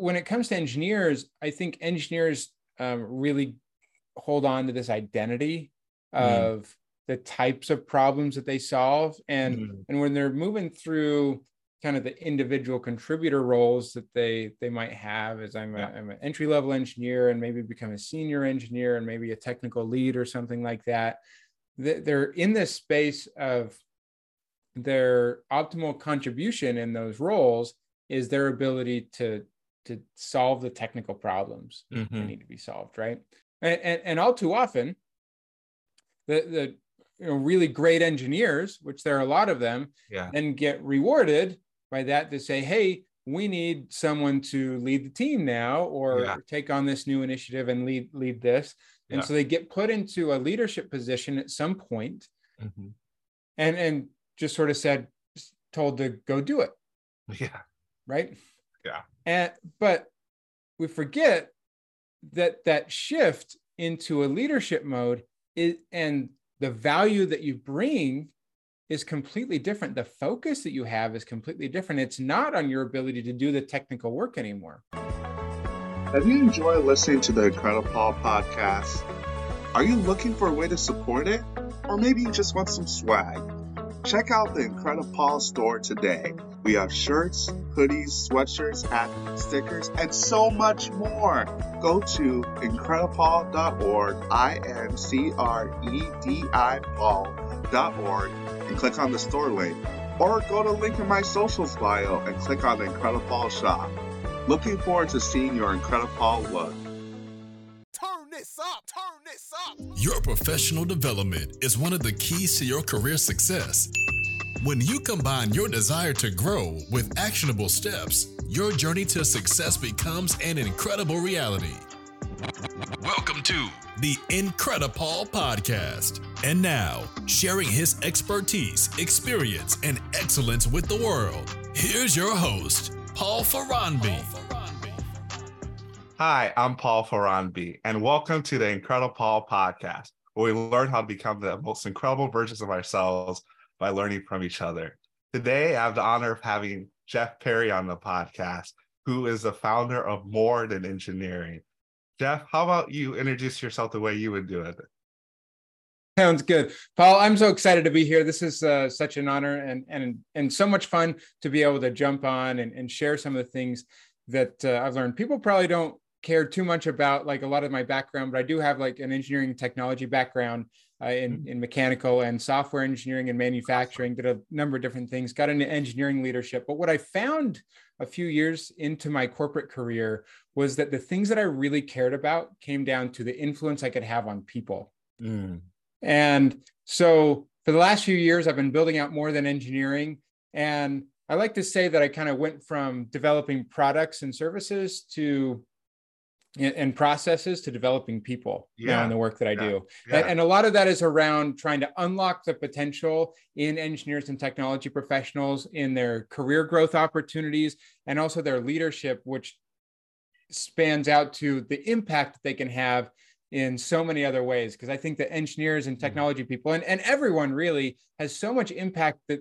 when it comes to engineers, I think engineers really hold on to this identity of the types of problems that they solve. And, and when they're moving through kind of the individual contributor roles that they might have, as I'm an entry-level engineer and maybe become a senior engineer and maybe a technical lead or something like that, they're in this space of their optimal contribution in those roles is their ability to solve the technical problems that need to be solved, right? And all too often, the you know, really great engineers, which there are a lot of them, then get rewarded by that to say, hey, we need someone to lead the team now, or take on this new initiative and lead this. And so they get put into a leadership position at some point, and just sort of told to go do it. But we forget that that shift into a leadership mode is, and the value that you bring is completely different. The focus that you have is completely different. It's not on your ability to do the technical work anymore. Have you enjoyed listening to the IncrediPaul podcast? Are you looking for a way to support it? Or maybe you just want some swag? Check out the IncrediPaul store today. We have shirts, hoodies, sweatshirts, hats, stickers, and so much more. Go to IncrediPaul.org, IncrediPaul.org, and click on the store link. Or go to the link in my socials bio and click on the IncrediPaul shop. Looking forward to seeing your IncrediPaul look. Turn this up! Turn this up! Your professional development is one of the keys to your career success. When you combine your desire to grow with actionable steps, your journey to success becomes an incredible reality. Welcome to the IncrediPaul Podcast. And now, sharing his expertise, experience, and excellence with the world, here's your host, Paul Feranbi. Hi, I'm Paul Feranbi, and welcome to the IncrediPaul Podcast, where we learn how to become the most incredible versions of ourselves by learning from each other. Today, I have the honor of having Jeff Perry on the podcast, who is the founder of More Than Engineering. Jeff, how about you introduce yourself the way you would do it? Sounds good. Paul, I'm so excited to be here. This is such an honor and so much fun to be able to jump on and share some of the things that I've learned. People probably don't care too much about like a lot of my background, but I do have like an engineering technology background in mechanical and software engineering and manufacturing, did a number of different things, got into engineering leadership. But what I found a few years into my corporate career was that the things that I really cared about came down to the influence I could have on people. And so for the last few years, I've been building out More Than Engineering. And I like to say that I kind of went from developing products and services to and processes to developing people in the work that I do. And a lot of that is around trying to unlock the potential in engineers and technology professionals in their career growth opportunities, and also their leadership, which spans out to the impact that they can have in so many other ways. Because I think that engineers and technology people and everyone really has so much impact that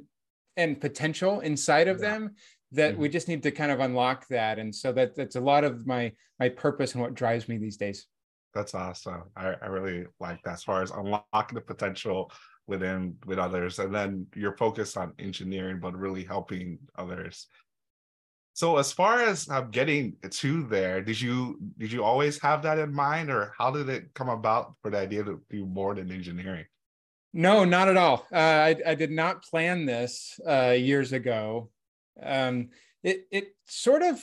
and potential inside of them that we just need to kind of unlock that. And so that's a lot of my purpose and what drives me these days. That's awesome. I really like that as far as unlocking the potential with others. And then you're focused on engineering, but really helping others. So as far as getting to there, did you always have that in mind, or how did it come about for the idea to do More Than Engineering? No, not at all. I did not plan this years ago. It sort of,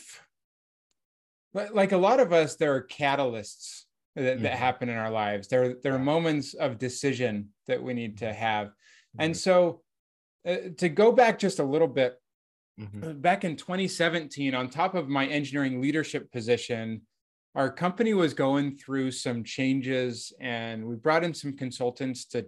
like a lot of us, there are catalysts that happen in our lives. There are moments of decision that we need to have. And so to go back just a little bit, back in 2017, on top of my engineering leadership position, our company was going through some changes, and we brought in some consultants to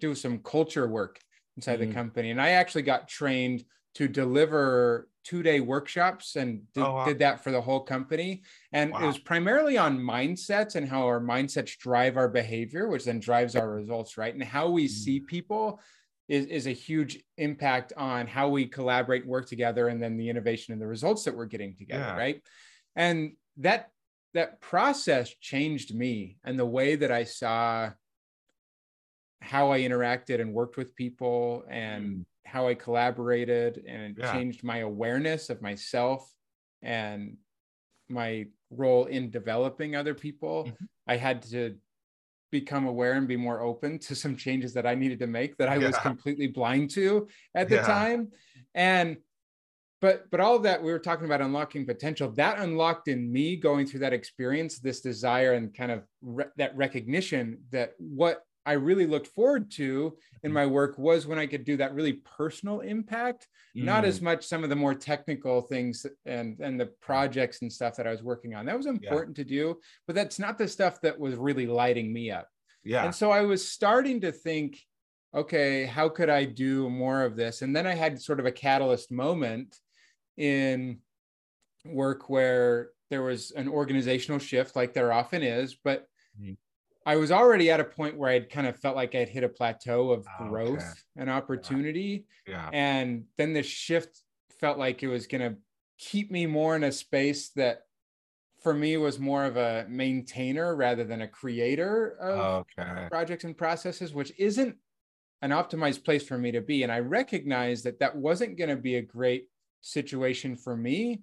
do some culture work inside the company. And I actually got trained to deliver two-day workshops and did that for the whole company. And it was primarily on mindsets and how our mindsets drive our behavior, which then drives our results, right? And how we see people is a huge impact on how we collaborate and work together, and then the innovation and the results that we're getting together, right? And that process changed me and the way that I saw how I interacted and worked with people and how I collaborated, and it changed my awareness of myself and my role in developing other people. Mm-hmm. I had to become aware and be more open to some changes that I needed to make that I was completely blind to at the time. And but all of that, we were talking about unlocking potential, that unlocked in me, going through that experience, this desire and kind of that recognition that what I really looked forward to in my work was when I could do that really personal impact, not as much some of the more technical things and the projects and stuff that I was working on. That was important to do, but that's not the stuff that was really lighting me up. Yeah. And so I was starting to think, okay, how could I do more of this? And then I had sort of a catalyst moment in work where there was an organizational shift, like there often is, but I was already at a point where I had kind of felt like I'd hit a plateau of growth and opportunity. Yeah. And then this shift felt like it was going to keep me more in a space that for me was more of a maintainer rather than a creator of projects and processes, which isn't an optimized place for me to be. And I recognized that that wasn't going to be a great situation for me.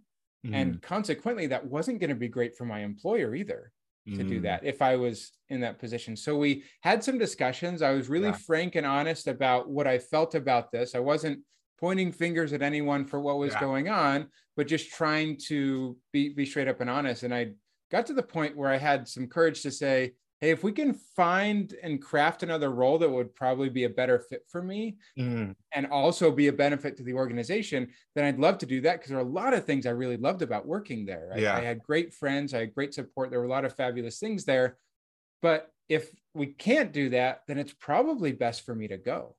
And consequently, that wasn't going to be great for my employer either, to do that if I was in that position. So we had some discussions. I was really frank and honest about what I felt about this. I wasn't pointing fingers at anyone for what was going on, but just trying to be straight up and honest. And I got to the point where I had some courage to say, hey, if we can find and craft another role that would probably be a better fit for me and also be a benefit to the organization, then I'd love to do that, because there are a lot of things I really loved about working there. I had great friends. I had great support. There were a lot of fabulous things there. But if we can't do that, then it's probably best for me to go.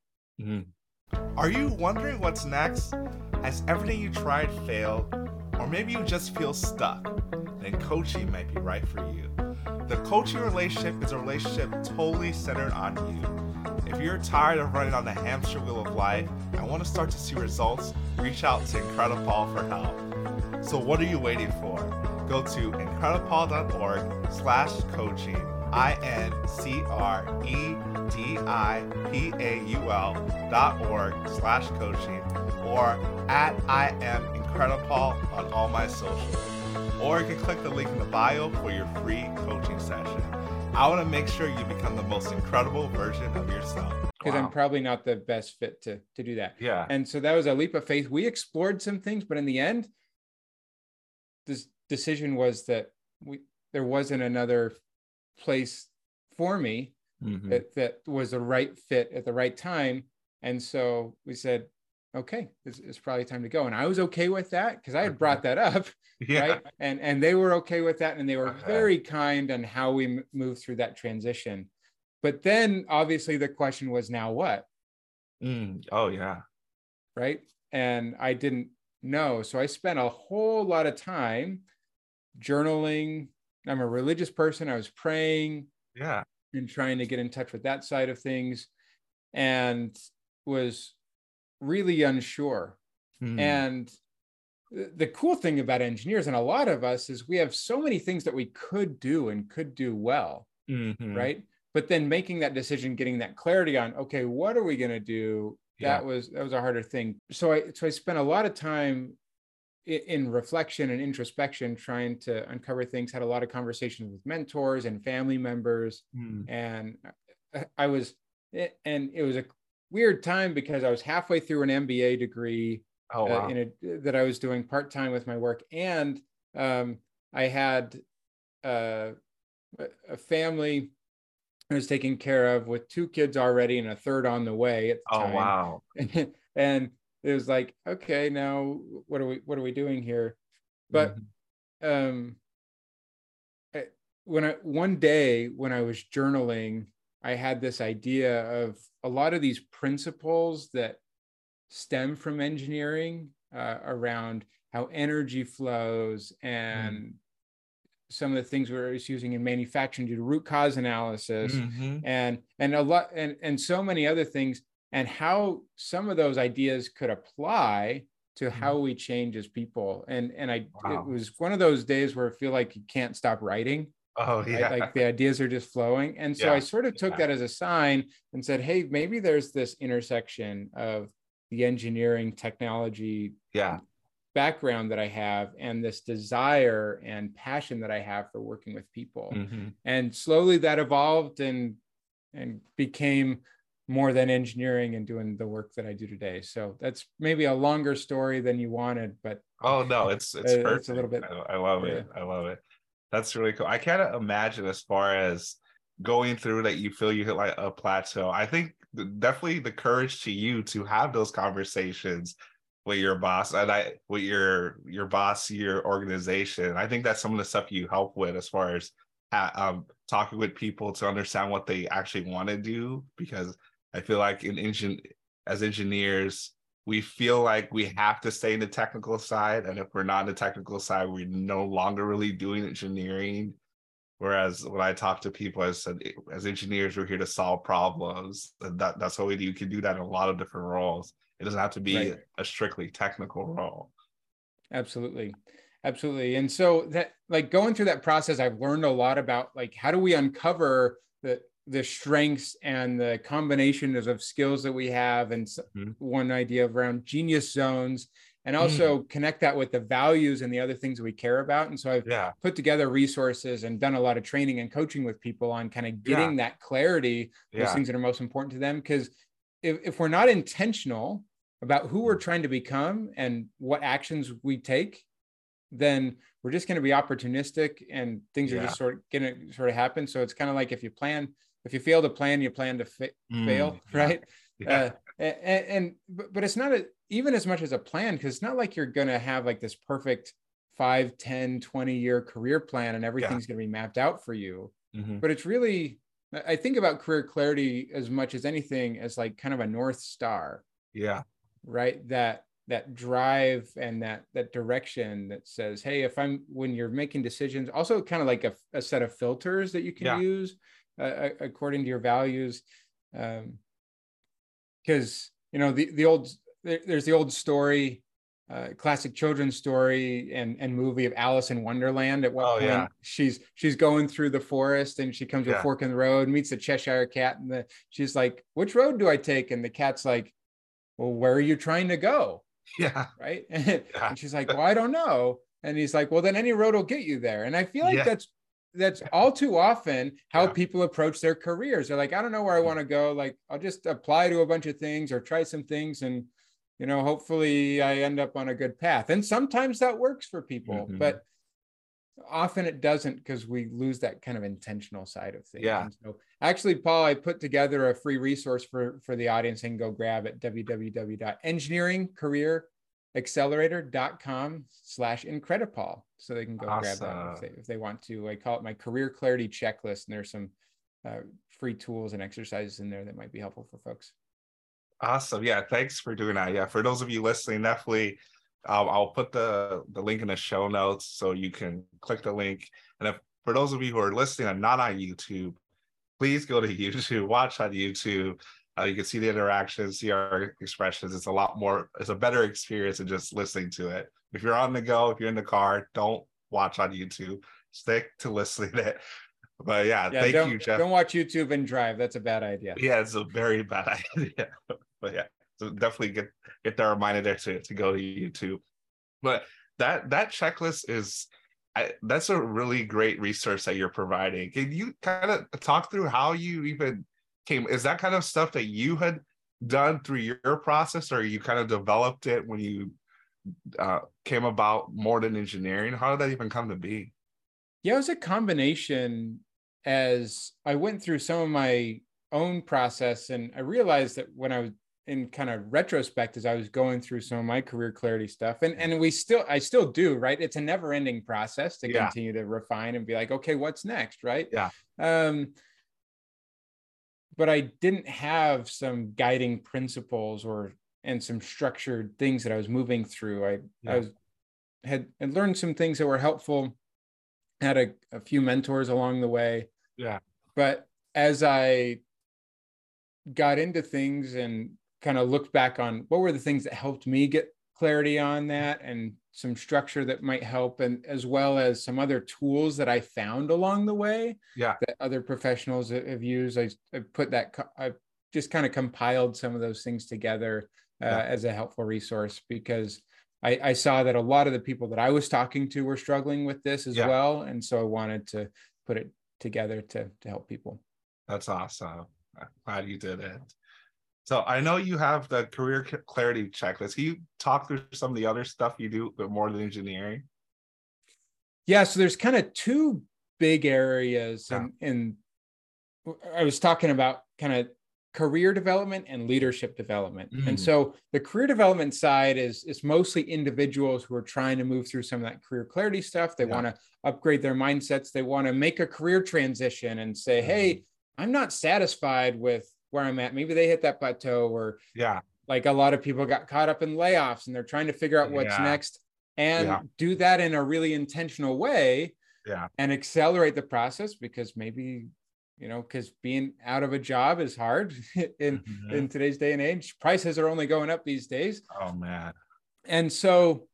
Are you wondering what's next? Has everything you tried failed? Or maybe you just feel stuck? Then coaching might be right for you. The coaching relationship is a relationship totally centered on you. If you're tired of running on the hamster wheel of life and want to start to see results, reach out to IncrediPaul for help. So what are you waiting for? Go to incredipaul.org/coaching, INCREDIPAUL.org/coaching, or at @IamIncrediPaul on all my socials. Or you can click the link in the bio for your free coaching session. I want to make sure you become the most incredible version of yourself. Because I'm probably not the best fit to do that. Yeah. And so that was a leap of faith. We explored some things, but in the end, this decision was that there wasn't another place for me that was the right fit at the right time. And so we said, okay, it's probably time to go. And I was okay with that because I had brought that up, right? And they were okay with that. And they were very kind on how we moved through that transition. But then obviously the question was, now what? Right? And I didn't know. So I spent a whole lot of time journaling. I'm a religious person. I was praying and trying to get in touch with that side of things, and was really unsure. And the cool thing about engineers and a lot of us is we have so many things that we could do and could do well, right? But then making that decision, getting that clarity on, okay, what are we going to do? That was a harder thing. So I spent a lot of time in reflection and introspection, trying to uncover things, had a lot of conversations with mentors and family members. And it was a weird time because I was halfway through an MBA degree that I was doing part-time with my work. And I had a family I was taking care of with 2 kids already and a third on the way at the time. And it was like, okay, now what are we doing here? But one day when I was journaling, I had this idea of a lot of these principles that stem from engineering around how energy flows and some of the things we were using in manufacturing due to root cause analysis and a lot and so many other things, and how some of those ideas could apply to how we change as people. And I it was one of those days where I feel like you can't stop writing. Oh yeah. Right? Like the ideas are just flowing. And so I sort of took that as a sign and said, hey, maybe there's this intersection of the engineering technology background that I have and this desire and passion that I have for working with people. Mm-hmm. And slowly that evolved and became More Than Engineering and doing the work that I do today. So that's maybe a longer story than you wanted, but it's perfect. It's a little bit. I love it. I love it. That's really cool. I can't imagine as far as going through that you feel you hit like a plateau. I think definitely the courage to you to have those conversations with your boss and with your boss, your organization. I think that's some of the stuff you help with as far as talking with people to understand what they actually want to do, because I feel like as engineers, we feel like we have to stay in the technical side. And if we're not in the technical side, we're no longer really doing engineering. Whereas when I talk to people, I said, as engineers, we're here to solve problems. And that's what we do. You can do that in a lot of different roles. It doesn't have to be a strictly technical role. Absolutely. Absolutely. And so that, like, going through that process, I've learned a lot about, like, how do we uncover the strengths and the combinations of skills that we have, and one idea around genius zones, and also connect that with the values and the other things that we care about. And so I've put together resources and done a lot of training and coaching with people on kind of getting that clarity, those things that are most important to them. Because if we're not intentional about who we're trying to become and what actions we take, then we're just going to be opportunistic and things are just going to happen. So it's kind of like if you fail to plan, you plan to fail. Right. Yeah. But it's not even as much as a plan, because it's not like you're going to have like this perfect 5, 10, 20 year career plan and everything's going to be mapped out for you. Mm-hmm. But it's really, I think about career clarity as much as anything as like kind of a North Star. Yeah. Right. That drive and that direction that says, hey, when you're making decisions, also kind of like a set of filters that you can use according to your values. Because, you know, there's the old story, classic children's story and movie of Alice in Wonderland. At what point she's going through the forest and she comes to a fork in the road, meets the Cheshire Cat, and she's like, which road do I take? And the cat's like, well, where are you trying to go? Yeah. Right. And she's like, well, I don't know. And he's like, well, then any road will get you there. And I feel like that's all too often how people approach their careers. They're like, I don't know where I want to go. Like, I'll just apply to a bunch of things or try some things. And, you know, hopefully I end up on a good path. And sometimes that works for people, but often it doesn't, because we lose that kind of intentional side of things. Yeah. So actually, Paul, I put together a free resource for the audience and go grab at www.engineeringcareeraccelerator.com/IncrediPaul. So they can go grab that if they want to. I call it my career clarity checklist. And there's some free tools and exercises in there that might be helpful for folks. Awesome. Yeah. Thanks for doing that. Yeah. For those of you listening, definitely I'll put the link in the show notes so you can click the link. And for those of you who are listening and not on YouTube, please go to YouTube, watch on YouTube. You can see the interactions, see our expressions. It's a lot more, it's a better experience than just listening to it. If you're on the go, if you're in the car, don't watch on YouTube. Stick to listening to it. But thank you, Jeff. Don't watch YouTube and drive. That's a bad idea. Yeah, it's a very bad idea. But so definitely get that reminder there to go to YouTube. But that checklist is, that's a really great resource that you're providing. Can you kind of talk through how you even came? Is that kind of stuff that you had done through your process, or you kind of developed it when you came about More Than Engineering? How did that even come to be? Yeah, it was a combination. As I went through some of my own process, and I realized that when I was in kind of retrospect, as I was going through some of my career clarity stuff, and I still do, right? It's a never ending process to continue to refine and be like, okay, what's next, right? Yeah. But I didn't have some guiding principles and some structured things that I was moving through. I had learned some things that were helpful. Had a few mentors along the way. Yeah. But as I got into things and kind of looked back on what were the things that helped me get clarity on that and some structure that might help, and as well as some other tools that I found along the way that other professionals have used. I just kind of compiled some of those things together as a helpful resource, because I saw that a lot of the people that I was talking to were struggling with this as well. And so I wanted to put it together to help people. That's awesome. I'm glad you did it. So I know you have the career clarity checklist. Can you talk through some of the other stuff you do, but more than engineering? Yeah, so there's kind of two big areas. And I was talking about kind of career development and leadership development. And so the career development side is mostly individuals who are trying to move through some of that career clarity stuff. They want to upgrade their mindsets. They want to make a career transition and say, hey, I'm not satisfied with where I'm at. Maybe they hit that plateau, or like a lot of people got caught up in layoffs and they're trying to figure out what's next, and do that in a really intentional way and accelerate the process, because maybe, you know, because being out of a job is hard in today's day and age. Prices are only going up these days. Oh, man. And so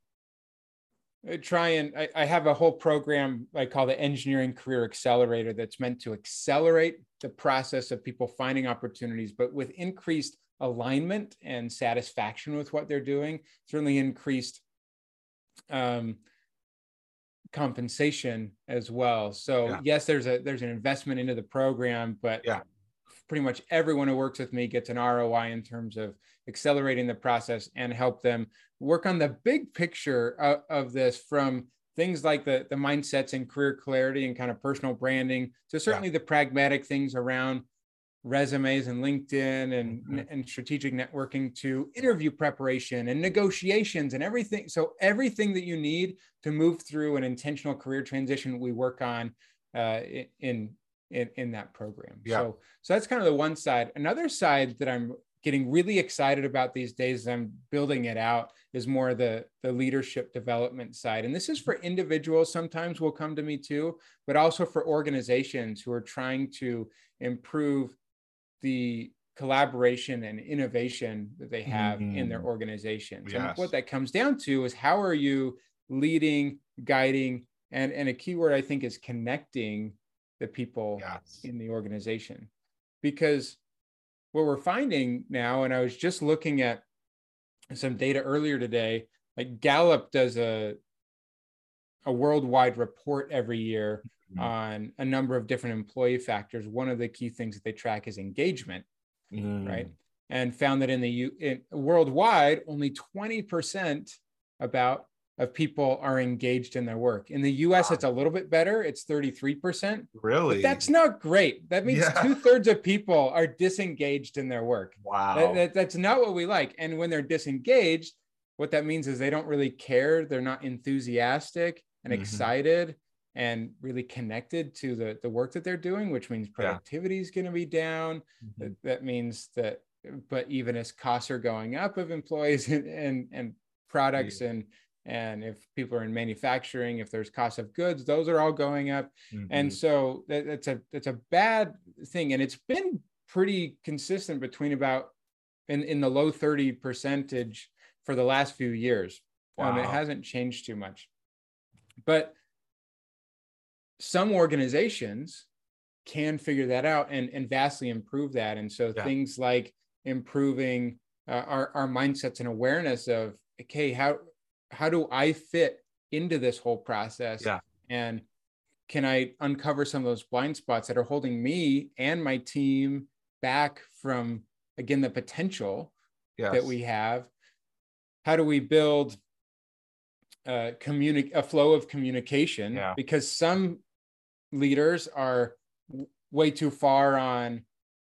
I have a whole program I call the Engineering Career Accelerator that's meant to accelerate the process of people finding opportunities, but with increased alignment and satisfaction with what they're doing, certainly increased compensation as well. So yes, there's an investment into the program, but pretty much everyone who works with me gets an ROI in terms of accelerating the process and help them work on the big picture of this, from things like the mindsets and career clarity and kind of personal branding to certainly the pragmatic things around resumes and LinkedIn and strategic networking, to interview preparation and negotiations and everything. So everything that you need to move through an intentional career transition, we work on in that program. So that's kind of the one side. Another side that I'm getting really excited about these days, as I'm building it out, is more the leadership development side. And this is for individuals, sometimes will come to me too, but also for organizations who are trying to improve the collaboration and innovation that they have in their organization. So what that comes down to is, how are you leading, guiding, and a key word I think is connecting the people in the organization? Because what we're finding now, and I was just looking at some data earlier today, like Gallup does a worldwide report every year on a number of different employee factors. One of the key things that they track is engagement, right? And found that worldwide, only 20% of people are engaged in their work. In the US, it's a little bit better. It's 33%. Really? But that's not great. That means 2/3 of people are disengaged in their work. Wow. That's not what we like. And when they're disengaged, what that means is they don't really care. They're not enthusiastic and excited and really connected to the work that they're doing, which means productivity is going to be down. That means that, but even as costs are going up of employees and products and if people are in manufacturing, if there's cost of goods, those are all going up. And so it's a bad thing. And it's been pretty consistent between about in the low 30% for the last few years. Wow. It hasn't changed too much. But some organizations can figure that out and vastly improve that. And so things like improving our mindsets and awareness of, okay, how do I fit into this whole process? And can I uncover some of those blind spots that are holding me and my team back from, again, the potential that we have? How do we build a flow of communication? Because some leaders are way too far on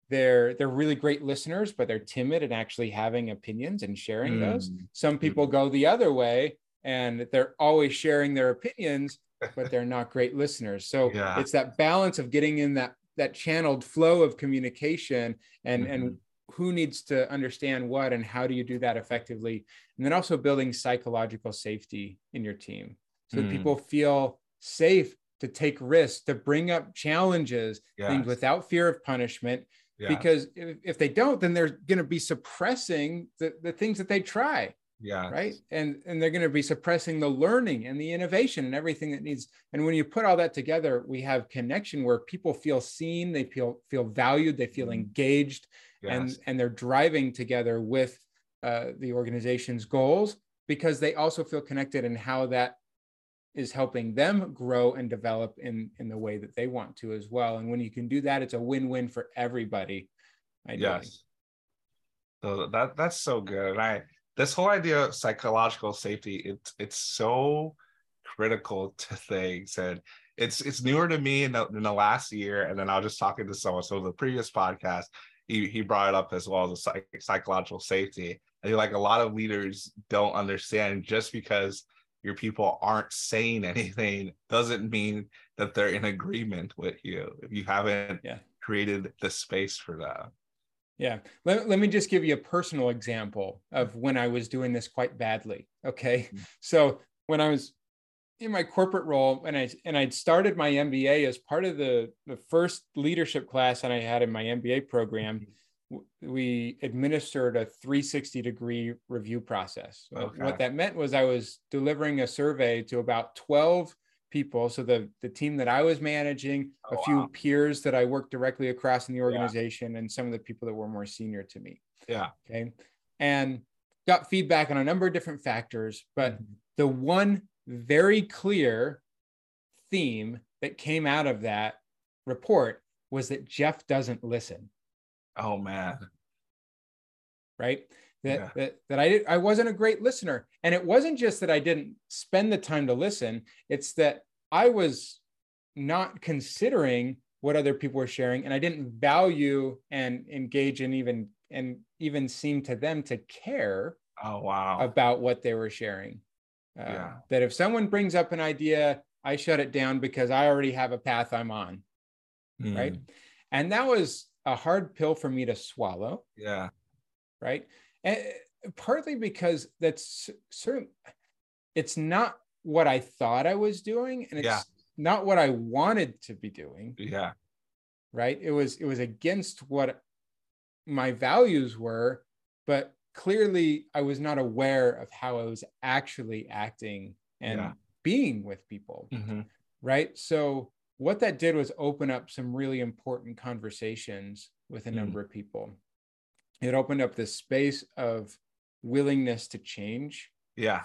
they're really great listeners, but they're timid and actually having opinions and sharing those. Some people go the other way and they're always sharing their opinions, but they're not great listeners. So it's that balance of getting in that channeled flow of communication and who needs to understand what, and how do you do that effectively? And then also building psychological safety in your team, so that people feel safe to take risks, to bring up challenges, things without fear of punishment. Because if they don't, then they're going to be suppressing the things that they try. Yeah. Right. And they're going to be suppressing the learning and the innovation and everything that needs. And when you put all that together, we have connection where people feel seen, they feel valued, they feel engaged, yes. and they're driving together with the organization's goals, because they also feel connected in how that is helping them grow and develop in the way that they want to as well. And when you can do that, it's a win-win for everybody. Yes. So that's so good. And this whole idea of psychological safety, it's so critical to things. And it's newer to me in the last year. And then I was just talking to someone. So the previous podcast, he brought it up as well, as psychological safety. I think a lot of leaders don't understand, just because your people aren't saying anything doesn't mean that they're in agreement with you, if you haven't created the space for that. Yeah. Let me just give you a personal example of when I was doing this quite badly. Okay. So when I was in my corporate role and I'd started my MBA as part of the first leadership class that I had in my MBA program, we administered a 360-degree review process. Okay. What that meant was I was delivering a survey to about 12 people. So the team that I was managing, a few peers that I worked directly across in the organization, and some of the people that were more senior to me. Yeah. Okay. And got feedback on a number of different factors, but the one very clear theme that came out of that report was that Jeff doesn't listen. Oh man. Right. I wasn't a great listener. And it wasn't just that I didn't spend the time to listen. It's that I was not considering what other people were sharing, and I didn't value and engage and even seem to them to care about what they were sharing. That if someone brings up an idea, I shut it down because I already have a path I'm on. Right. And that was a hard pill for me to swallow. Yeah. Right. And partly because it's not what I thought I was doing, and it's not what I wanted to be doing. Yeah. Right. It was against what my values were, but clearly I was not aware of how I was actually acting and being with people. Right. So what that did was open up some really important conversations with a number of people. It opened up this space of willingness to change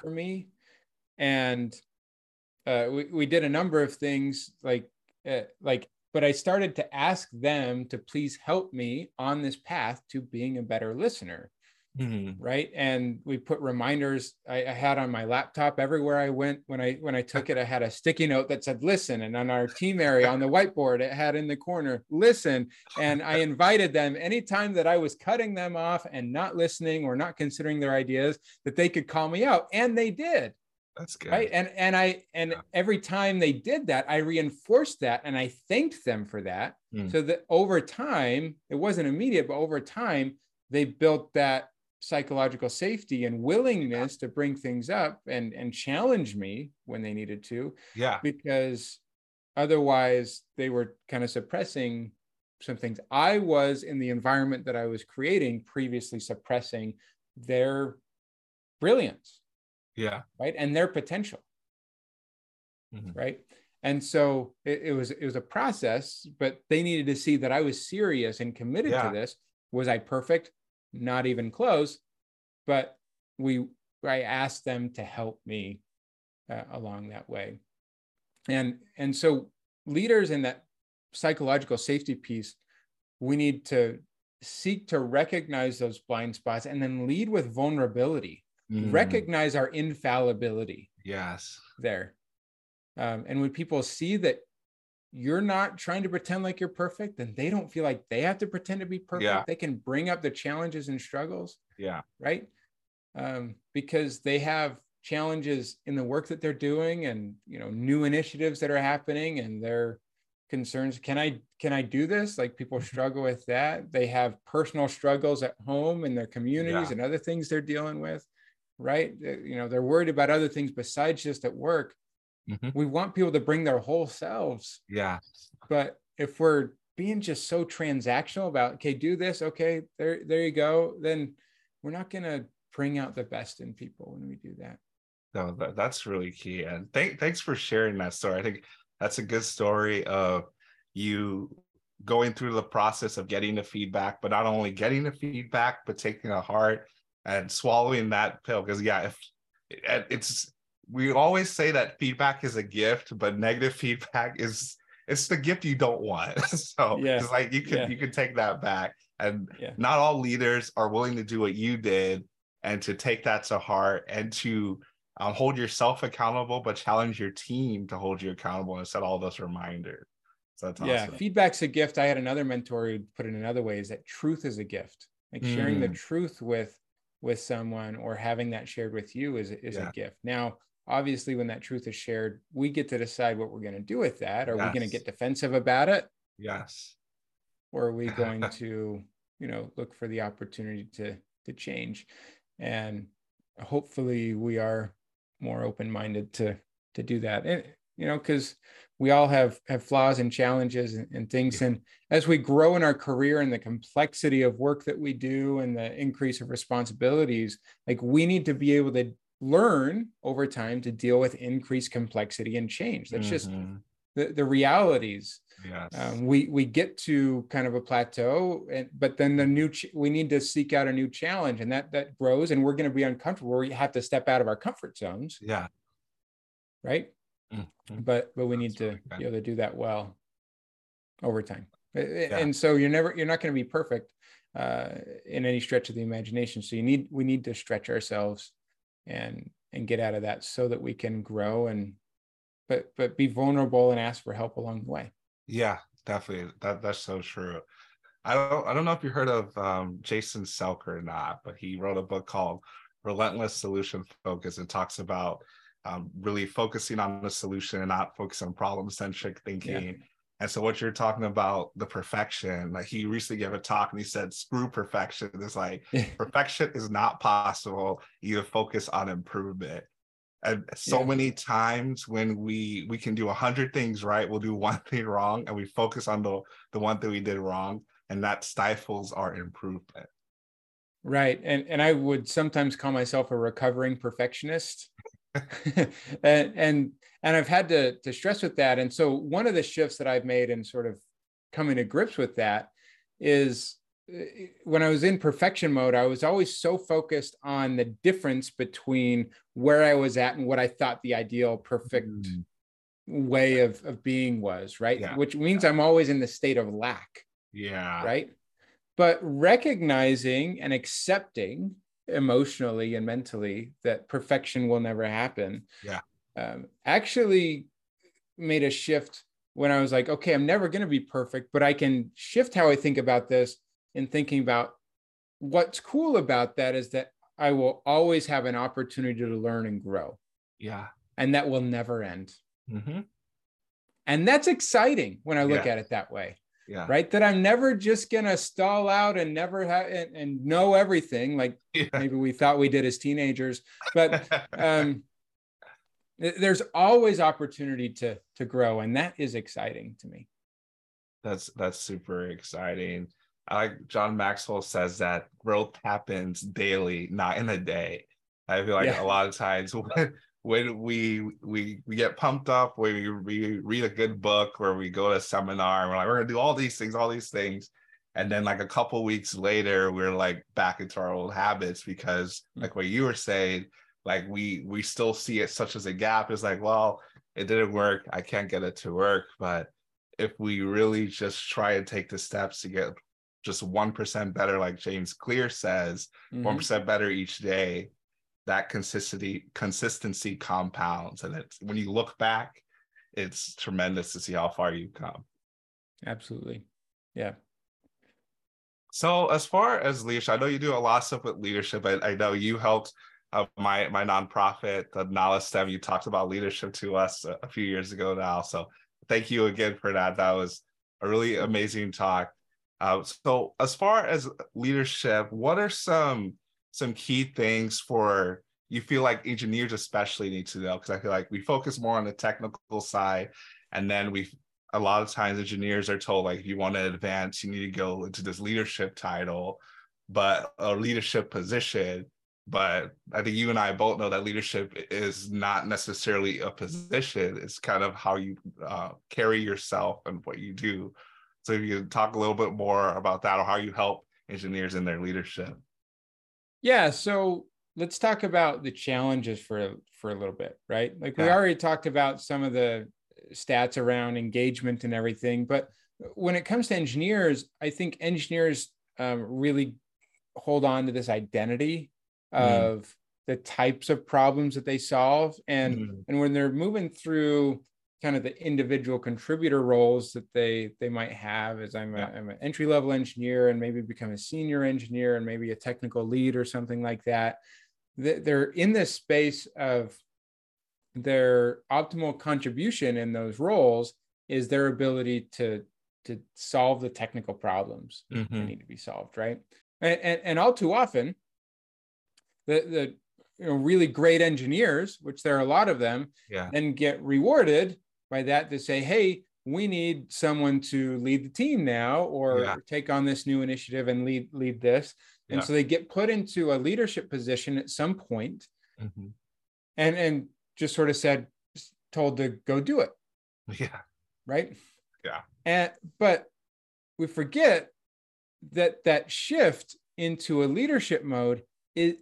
for me. And we did a number of things but I started to ask them to please help me on this path to being a better listener. Right. And we put reminders I had on my laptop everywhere I went. When I took it, I had a sticky note that said, listen. And on our team area on the whiteboard, it had in the corner, listen. And I invited them, anytime that I was cutting them off and not listening or not considering their ideas, that they could call me out. And they did. That's good. Right. And every time they did that, I reinforced that and I thanked them for that. So that over time, it wasn't immediate, but over time, they built that psychological safety and willingness to bring things up and challenge me when they needed to, because otherwise they were kind of suppressing some things I was, in the environment that I was creating, previously suppressing their brilliance, right, and their potential, right. And so it was a process, but they needed to see that I was serious and committed to this. Was I perfect? Not even close, but I asked them to help me along that way. And so leaders in that psychological safety piece, we need to seek to recognize those blind spots and then lead with vulnerability, recognize our infallibility. Yes. There. And when people see that you're not trying to pretend like you're perfect, then they don't feel like they have to pretend to be perfect. Yeah. They can bring up the challenges and struggles. Yeah. Right. Because they have challenges in the work that they're doing, and, new initiatives that are happening, and their concerns. Can I do this? Like, people struggle with that. They have personal struggles at home in their communities and other things they're dealing with. Right. They're worried about other things besides just at work. We want people to bring their whole selves. Yeah. But if we're being just so transactional about, okay, do this, okay, there you go, then we're not going to bring out the best in people when we do that. No, that's really key. And thanks for sharing that story. I think that's a good story of you going through the process of getting the feedback, but not only getting the feedback, but taking it to heart and swallowing that pill. Because yeah, we always say that feedback is a gift, but negative feedback is the gift you don't want. So yeah, it's like you can take that back. And not all leaders are willing to do what you did and to take that to heart and to hold yourself accountable, but challenge your team to hold you accountable and set all those reminders. So that's awesome. Feedback's a gift. I had another mentor who put it another way, is that truth is a gift. Like sharing the truth with someone or having that shared with you is a gift. Now, obviously, when that truth is shared, we get to decide what we're going to do with that. Are we going to get defensive about it? Yes. Or are we going to, look for the opportunity to change? And hopefully we are more open-minded to do that. And, because we all have flaws and challenges and things. Yeah. And as we grow in our career and the complexity of work that we do and the increase of responsibilities, like we need to be able to learn over time to deal with increased complexity and change. That's just the realities. Yes. We get to kind of a plateau, but then we need to seek out a new challenge, and that grows, and we're going to be uncomfortable. We have to step out of our comfort zones. Yeah. Right. Mm-hmm. But we need to be able to do that well over time. Yeah. And so you're not going to be perfect in any stretch of the imagination. So we need to stretch ourselves and get out of that so that we can grow but be vulnerable and ask for help along the way. Yeah, definitely. That's so true. I don't know if you heard of Jason Selk or not, but he wrote a book called Relentless Solution Focus, and talks about really focusing on the solution and not focusing on problem-centric thinking. Yeah. And so what you're talking about, the perfection, like he recently gave a talk and he said, screw perfection. It's like, perfection is not possible. You focus on improvement. And so many times when we can do 100 things right, we'll do one thing wrong, and we focus on the one thing we did wrong, and that stifles our improvement. Right. And I would sometimes call myself a recovering perfectionist. and I've had to stress with that. And so one of the shifts that I've made in sort of coming to grips with that is, when I was in perfection mode, I was always so focused on the difference between where I was at and what I thought the ideal perfect way of being was, right? Yeah. Which means I'm always in the state of lack. Yeah. Right. But recognizing and accepting emotionally and mentally that perfection will never happen. Yeah. Actually made a shift when I was like, okay, I'm never going to be perfect, but I can shift how I think about this. And thinking about what's cool about that is that I will always have an opportunity to learn and grow. Yeah. And that will never end. Mm-hmm. And that's exciting when I look at it that way. Yeah. Right. That I'm never just going to stall out and never have and know everything, like maybe we thought we did as teenagers, but there's always opportunity to grow. And that is exciting to me. That's super exciting. John Maxwell says that growth happens daily, not in a day. I feel like a lot of times when we get pumped up, when we read a good book, or we go to a seminar, and we're like, we're going to do all these things. And then like a couple weeks later, we're like back into our old habits because like what you were saying, like we still see it such as a gap. It's like, well, it didn't work. I can't get it to work. But if we really just try and take the steps to get just 1% better, like James Clear says, 1% better each day, that consistency compounds. And it's, when you look back, it's tremendous to see how far you've come. Absolutely. Yeah. So as far as leadership, I know you do a lot of stuff with leadership. I know you helped my nonprofit, the Nala STEM. You talked about leadership to us a few years ago now. So thank you again for that. That was a really amazing talk. So as far as leadership, what are some key things for you feel like engineers especially need to know? Because I feel like we focus more on the technical side, and then a lot of times engineers are told, like, if you want to advance, you need to go into this leadership title, but a leadership position. But I think you and I both know that leadership is not necessarily a position. It's kind of how you carry yourself and what you do. So if you could talk a little bit more about that, or how you help engineers in their leadership. Yeah, so let's talk about the challenges for a little bit, right? Like we already talked about some of the stats around engagement and everything, but when it comes to engineers, I think engineers really hold on to this identity of the types of problems that they solve. And, and when they're moving through kind of the individual contributor roles that they might have, as I'm an entry-level engineer and maybe become a senior engineer and maybe a technical lead or something like that, they're in this space of their optimal contribution in those roles is their ability to solve the technical problems that need to be solved, right? And all too often, the really great engineers, which there are a lot of them, then get rewarded by that to say, hey, we need someone to lead the team now, or take on this new initiative and lead this. And so they get put into a leadership position at some point, and just sort of told to go do it. Yeah. Right. Yeah. But we forget that shift into a leadership mode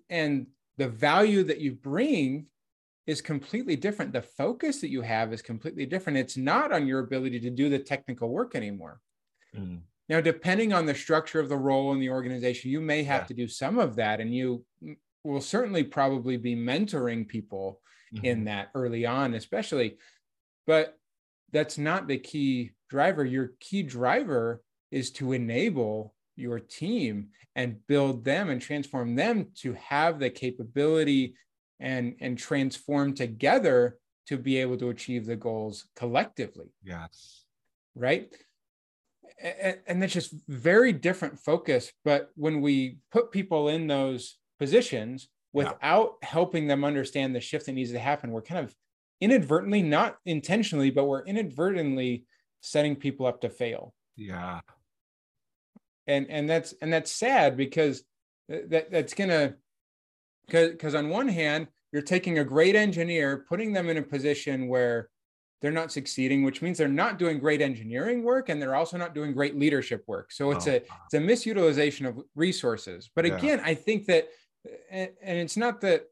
and the value that you bring is completely different. The focus that you have is completely different. It's not on your ability to do the technical work anymore. Now, depending on the structure of the role in the organization, you may have to do some of that, and you will certainly probably be mentoring people in that early on, especially, but that's not the key driver. Your key driver is to enable your team and build them and transform them to have the capability and transform together to be able to achieve the goals collectively. Yes. Right. And that's just very different focus. But when we put people in those positions without helping them understand the shift that needs to happen, we're kind of inadvertently, not intentionally, but we're inadvertently setting people up to fail. Yeah. And that's sad, because that's on one hand, you're taking a great engineer, putting them in a position where they're not succeeding, which means they're not doing great engineering work, and they're also not doing great leadership work. So it's a misutilization of resources. But again, I think that, and it's not that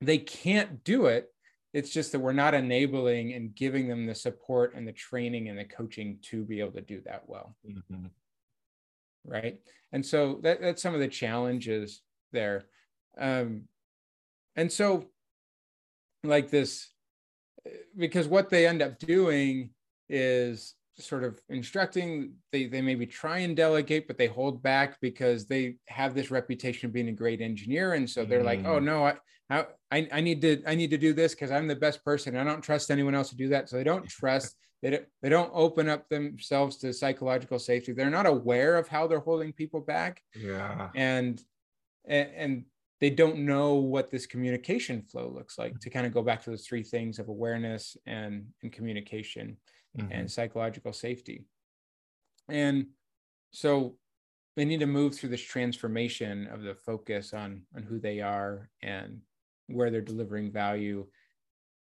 they can't do it, it's just that we're not enabling and giving them the support and the training and the coaching to be able to do that well. Right. And so that's some of the challenges there. And so like this, because what they end up doing is sort of instructing, they maybe try and delegate, but they hold back because they have this reputation of being a great engineer. And so they're like, oh no, I need to do this because I'm the best person. I don't trust anyone else to do that. So they don't trust. They don't open up themselves to psychological safety. They're not aware of how they're holding people back. Yeah. And they don't know what this communication flow looks like, to kind of go back to those three things of awareness and communication and psychological safety. And so they need to move through this transformation of the focus on who they are and where they're delivering value,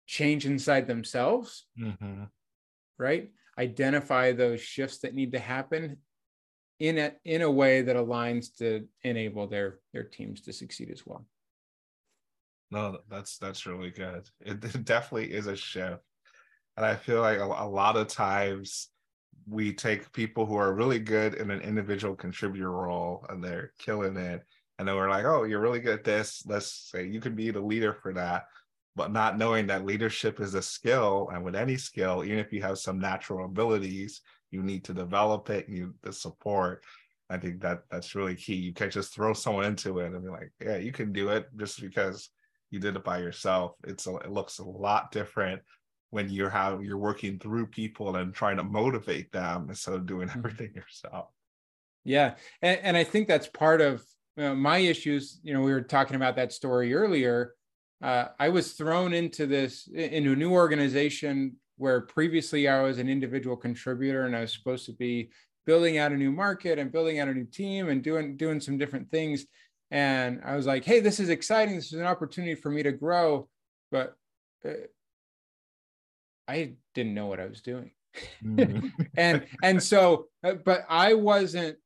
change inside themselves. Right? Identify those shifts that need to happen in a way that aligns to enable their teams to succeed as well. No, that's really good. It definitely is a shift. And I feel like a lot of times we take people who are really good in an individual contributor role and they're killing it. And then we're like, oh, you're really good at this. Let's say you could be the leader for that. But not knowing that leadership is a skill, and with any skill, even if you have some natural abilities, you need to develop it and the support. I think that's really key. You can't just throw someone into it and be like, yeah, you can do it just because you did it by yourself. It looks a lot different when you're working through people and trying to motivate them instead of doing everything yourself. Yeah. And I think that's part of my issues. You know, we were talking about that story earlier. I was thrown into a new organization where previously I was an individual contributor and I was supposed to be building out a new market and building out a new team and doing some different things. And I was like, hey, this is exciting. This is an opportunity for me to grow. But I didn't know what I was doing. Mm-hmm. And so, but I wasn't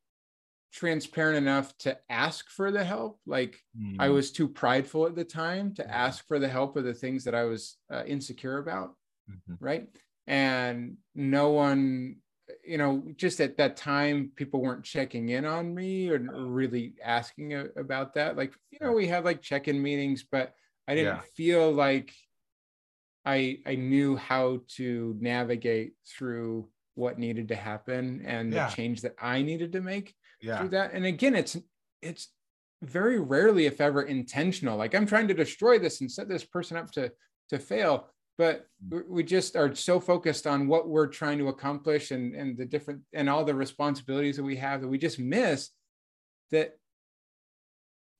transparent enough to ask for the help. Like mm-hmm. I was too prideful at the time to ask for the help of the things that I was insecure about. Mm-hmm. Right. And no one, you know, just at that time, people weren't checking in on me or really asking about that. Like, you know, we had like check-in meetings, but I didn't feel like I knew how to navigate through what needed to happen and the change that I needed to make through that. And again, it's very rarely, if ever, intentional. Like I'm trying to destroy this and set this person up to fail, but we just are so focused on what we're trying to accomplish and the different and all the responsibilities that we have that we just miss that,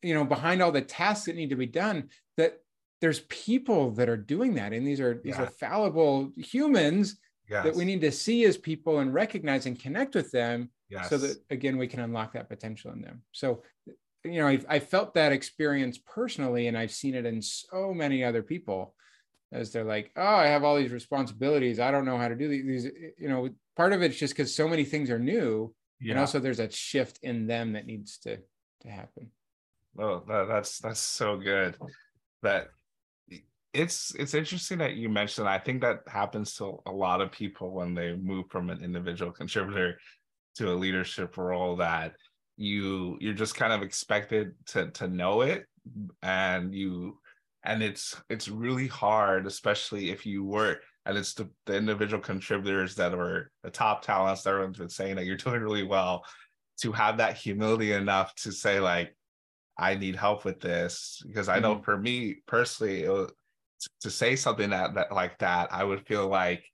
you know, behind all the tasks that need to be done, that there's people that are doing that. And these are fallible humans that we need to see as people and recognize and connect with them so that, again, we can unlock that potential in them. So, you know, I felt that experience personally, and I've seen it in so many other people as they're like, oh, I have all these responsibilities. I don't know how to do these, you know, part of it's just because so many things are new. Yeah. And also there's a shift in them that needs to happen. Oh, that's so good. That it's interesting that you mentioned, I think that happens to a lot of people when they move from an individual contributor to a leadership role, that you're just kind of expected to know it. And it's really hard, especially if you were, and it's the individual contributors that were the top talents that everyone's been saying that you're doing really well, to have that humility enough to say like, I need help with this. Because I know for me personally, it was, to say something that like that, I would feel like,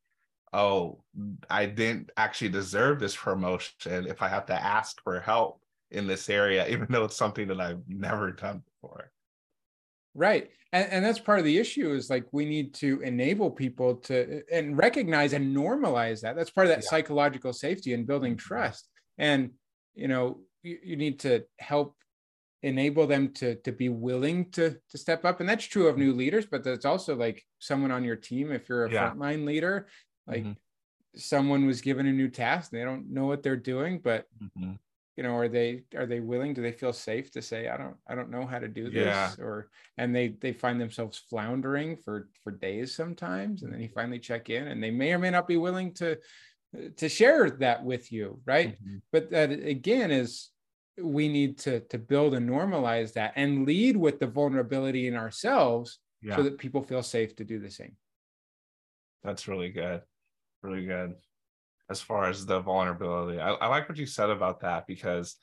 oh, I didn't actually deserve this promotion if I have to ask for help in this area, even though it's something that I've never done before. Right. And that's part of the issue is like, we need to enable people to and recognize and normalize that. That's part of that psychological safety and building trust. And, you know, you need to help enable them to be willing to step up. And that's true of new leaders, but that's also like someone on your team. If you're a frontline leader, like someone was given a new task and they don't know what they're doing, but you know, are they willing? Do they feel safe to say, I don't know how to do this? Or, and they find themselves floundering for days sometimes. And then you finally check in and they may or may not be willing to share that with you. Right. But that again is, we need to build and normalize that and lead with the vulnerability in ourselves so that people feel safe to do the same. That's really good. Really good. As far as the vulnerability, I like what you said about that, because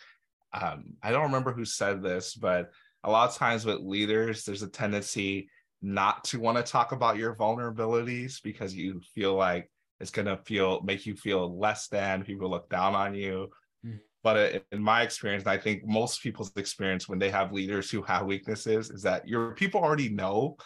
I don't remember who said this, but a lot of times with leaders, there's a tendency not to want to talk about your vulnerabilities because you feel like it's going to make you feel less than, people look down on you. But in my experience, and I think most people's experience when they have leaders who have weaknesses, is that your people already know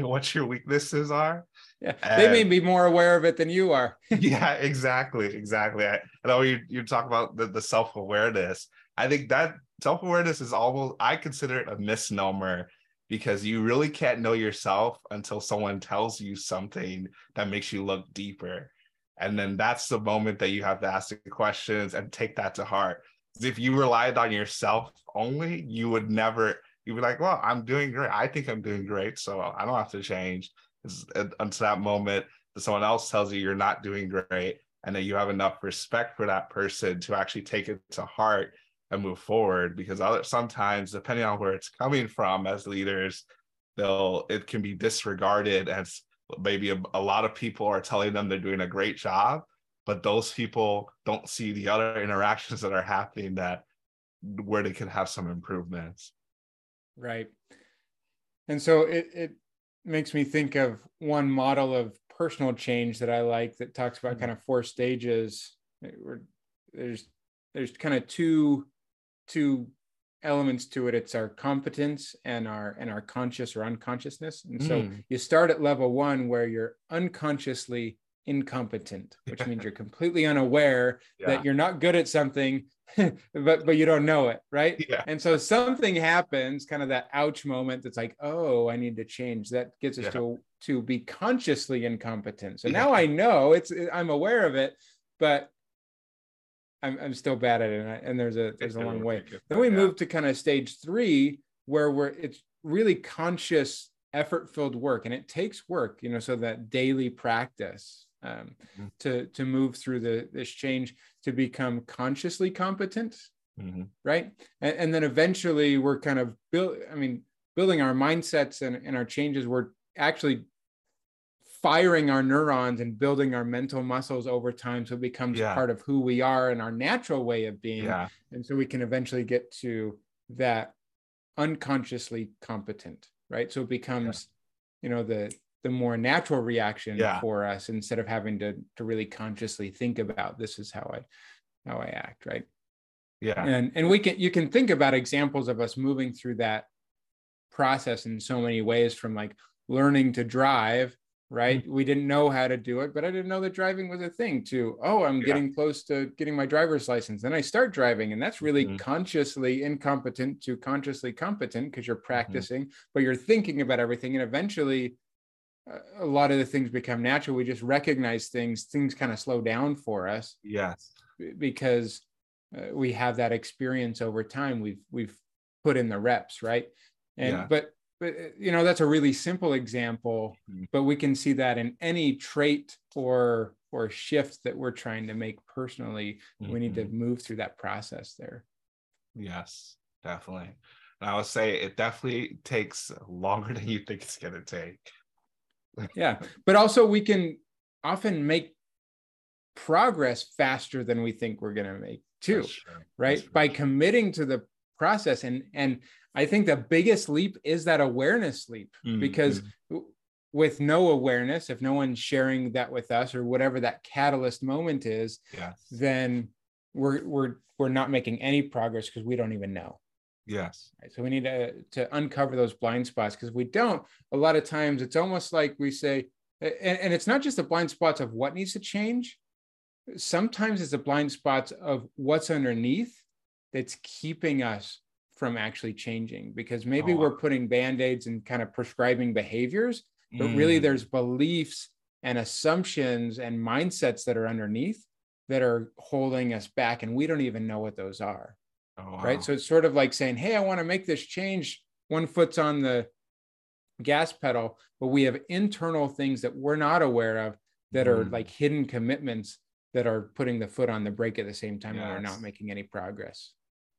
what your weaknesses are. Yeah, and they may be more aware of it than you are. Exactly. I know you talk about the self-awareness. I think that self-awareness is almost, I consider it a misnomer, because you really can't know yourself until someone tells you something that makes you look deeper. And then that's the moment that you have to ask the questions and take that to heart. If you relied on yourself only, you would never, you'd be like, well, I'm doing great. I think I'm doing great, so I don't have to change. It's until that moment that someone else tells you you're not doing great, and that you have enough respect for that person to actually take it to heart and move forward. Because sometimes, depending on where it's coming from as leaders, it can be disregarded as, maybe a lot of people are telling them they're doing a great job, but those people don't see the other interactions that are happening where they can have some improvements. Right. And so it makes me think of one model of personal change that I like that talks about kind of four stages. There's kind of two elements to it. It's our competence and our conscious or unconsciousness. And so you start at level 1, where you're unconsciously incompetent, which means you're completely unaware that you're not good at something, but you don't know it, right? Yeah. And so something happens, kind of that ouch moment that's like, oh, I need to change. That gets us to be consciously incompetent. So now I know I'm aware of it, but I'm still bad at it. And there's a long way. Then we move to kind of stage three, where it's really conscious, effort-filled work, and it takes work, so that daily practice to move through this change to become consciously competent, right? And then eventually we're kind of building our mindsets and our changes. We're actually firing our neurons and building our mental muscles over time, so it becomes part of who we are and our natural way of being. Yeah. And so we can eventually get to that unconsciously competent. Right. So it becomes, the more natural reaction for us, instead of having to really consciously think about this is how I act. Right. Yeah. And you can think about examples of us moving through that process in so many ways, from like learning to drive. Right. Mm-hmm. We didn't know how to do it, but I didn't know that driving was a thing, to, oh, I'm getting close to getting my driver's license. Then I start driving, and that's really consciously incompetent to consciously competent, because you're practicing, but you're thinking about everything. And eventually a lot of the things become natural. We just recognize things kind of slow down for us. Yes. Because we have that experience over time. We've put in the reps. Right. But that's a really simple example, but we can see that in any trait or shift that we're trying to make personally. We need to move through that process there. Yes, definitely. And I would say it definitely takes longer than you think it's going to take. Yeah. But also we can often make progress faster than we think we're going to make too, right? By committing to the process. And I think the biggest leap is that awareness leap, because with no awareness, if no one's sharing that with us, or whatever that catalyst moment is, then we're not making any progress, because we don't even know. Yes. Right? So we need to uncover those blind spots, because we don't. A lot of times it's almost like we say, and it's not just the blind spots of what needs to change. Sometimes it's the blind spots of what's underneath that's keeping us from actually changing, because maybe we're putting Band-Aids and kind of prescribing behaviors, but really there's beliefs and assumptions and mindsets that are underneath that are holding us back. And we don't even know what those are. Oh, wow. Right. So it's sort of like saying, hey, I want to make this change. One foot's on the gas pedal, but we have internal things that we're not aware of that are like hidden commitments that are putting the foot on the brake at the same time, and we're not making any progress.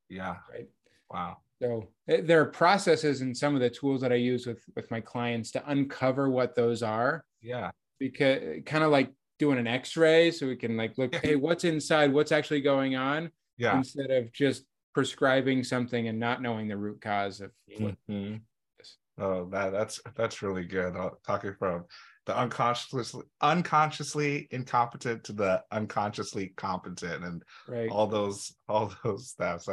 Yeah. Right. Wow. So there are processes and some of the tools that I use with my clients to uncover what those are. Yeah. Because kind of like doing an X-ray, so we can like look, hey, what's inside, what's actually going on, instead of just prescribing something and not knowing the root cause of what it is. Oh, that's really good. Talking from the unconsciously incompetent to the unconsciously competent, and all those steps.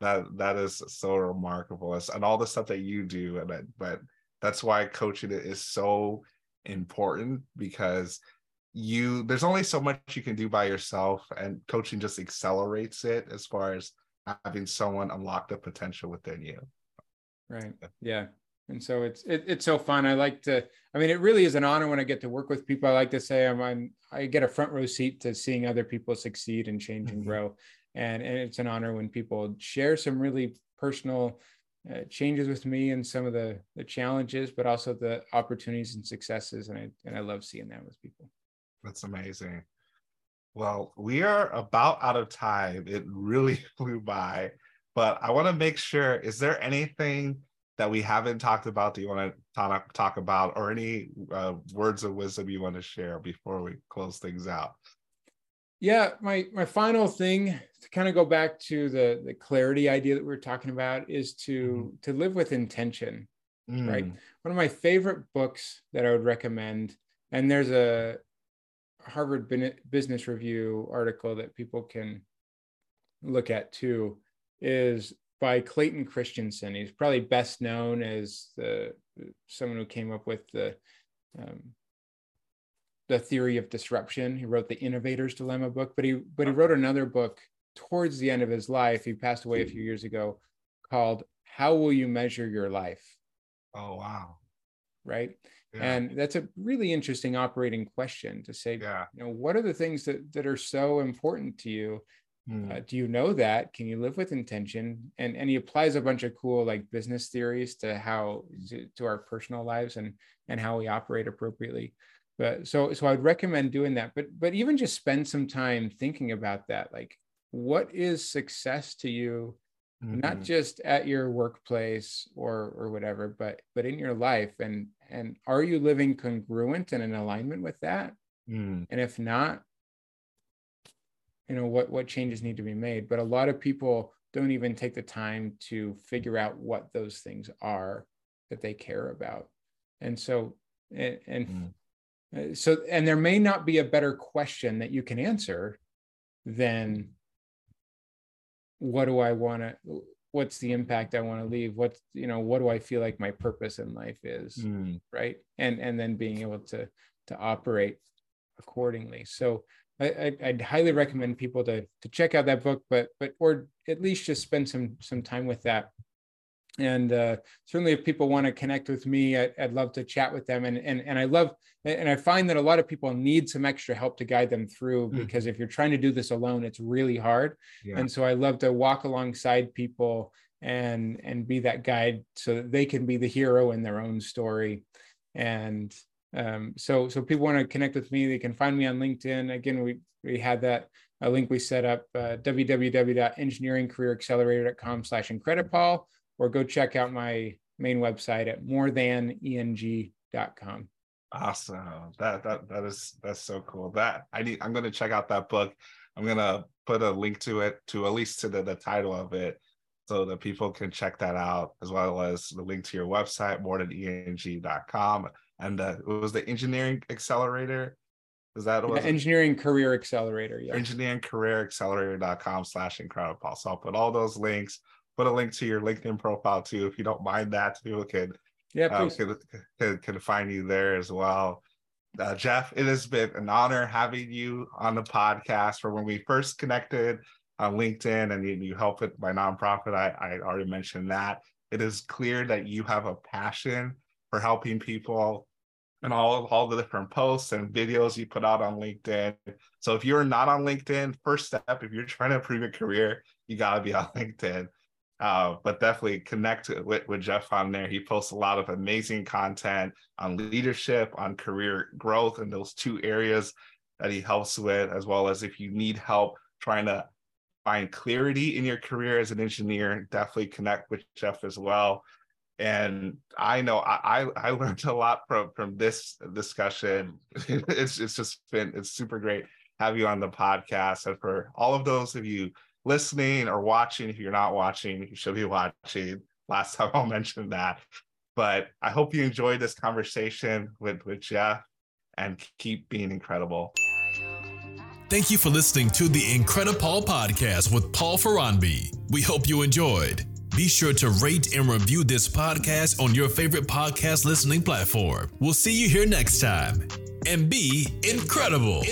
That is so remarkable, and all the stuff that you do. But that's why coaching is so important, because there's only so much you can do by yourself, and coaching just accelerates it as far as having someone unlock the potential within you. Right. Yeah. And so it's so fun. It really is an honor when I get to work with people. I like to say I get a front row seat to seeing other people succeed and change and grow. And it's an honor when people share some really personal changes with me, and some of the challenges, but also the opportunities and successes. And I love seeing that with people. That's amazing. Well, we are about out of time. It really flew by, but I want to make sure, is there anything that we haven't talked about that you want to talk about, or any words of wisdom you want to share before we close things out? Yeah, my final thing, to kind of go back to the clarity idea that we were talking about, is to live with intention, right? One of my favorite books that I would recommend, and there's a Harvard Business Review article that people can look at too, is by Clayton Christensen. He's probably best known as someone who came up with the the theory of disruption. He wrote the Innovator's Dilemma book, but he wrote another book towards the end of his life. He passed away a few years ago, called How Will You Measure Your Life? Oh, wow. Right. Yeah. And that's a really interesting operating question to say, you know, what are the things that are so important to you? Do you know that? Can you live with intention? And he applies a bunch of cool like business theories to how to our personal lives and how we operate appropriately. But so I'd recommend doing that. But even just spend some time thinking about that. Like, what is success to you? Mm-hmm. Not just at your workplace or whatever, but in your life, and are you living congruent and in alignment with that? And if not, you know, what changes need to be made? But a lot of people don't even take the time to figure out what those things are that they care about. And there may not be a better question that you can answer than, what do I want to, what's the impact I want to leave? What's, you know, what do I feel like my purpose in life is? Right. And then being able to operate accordingly. So I'd highly recommend people to check out that book, but, or at least just spend some time with that. And certainly if people want to connect with me, I'd love to chat with them. And I find that a lot of people need some extra help to guide them through, because if you're trying to do this alone, it's really hard. Yeah. And so I love to walk alongside people and be that guide so that they can be the hero in their own story. And so people want to connect with me, they can find me on LinkedIn. Again, we had that a link we set up, www.engineeringcareeraccelerator.com/IncrediPaul. Or go check out my main website at morethaneng.com. Awesome. That's so cool. I'm going to check out that book. I'm going to put a link to it, to at least to the title of it, so that people can check that out, as well as the link to your website, morethaneng.com. And was the Engineering Accelerator? Is that what? Engineering Career Accelerator. Yeah. EngineeringCareerAccelerator.com/IncrediPaul. So I'll put all those links. Put a link to your LinkedIn profile too, if you don't mind that, so people can find you there as well. Jeff, it has been an honor having you on the podcast. From when we first connected on LinkedIn, and you help with my nonprofit, I already mentioned that. It is clear that you have a passion for helping people, and all the different posts and videos you put out on LinkedIn. So if you're not on LinkedIn, first step, if you're trying to improve your career, you gotta be on LinkedIn. But definitely connect with Jeff on there. He posts a lot of amazing content on leadership, on career growth, and those two areas that he helps with, as well as if you need help trying to find clarity in your career as an engineer, definitely connect with Jeff as well. And I know I learned a lot from this discussion. It's super great to have you on the podcast. And for all of those of you listening or watching, if you're not watching, you should be watching. Last time I'll mention that. But I hope you enjoyed this conversation with Jeff, and keep being incredible. Thank you for listening to the IncrediPaul podcast with Paul Feranbi. We hope you enjoyed. Be sure to rate and review this podcast on your favorite podcast listening platform. We'll see you here next time. And be incredible.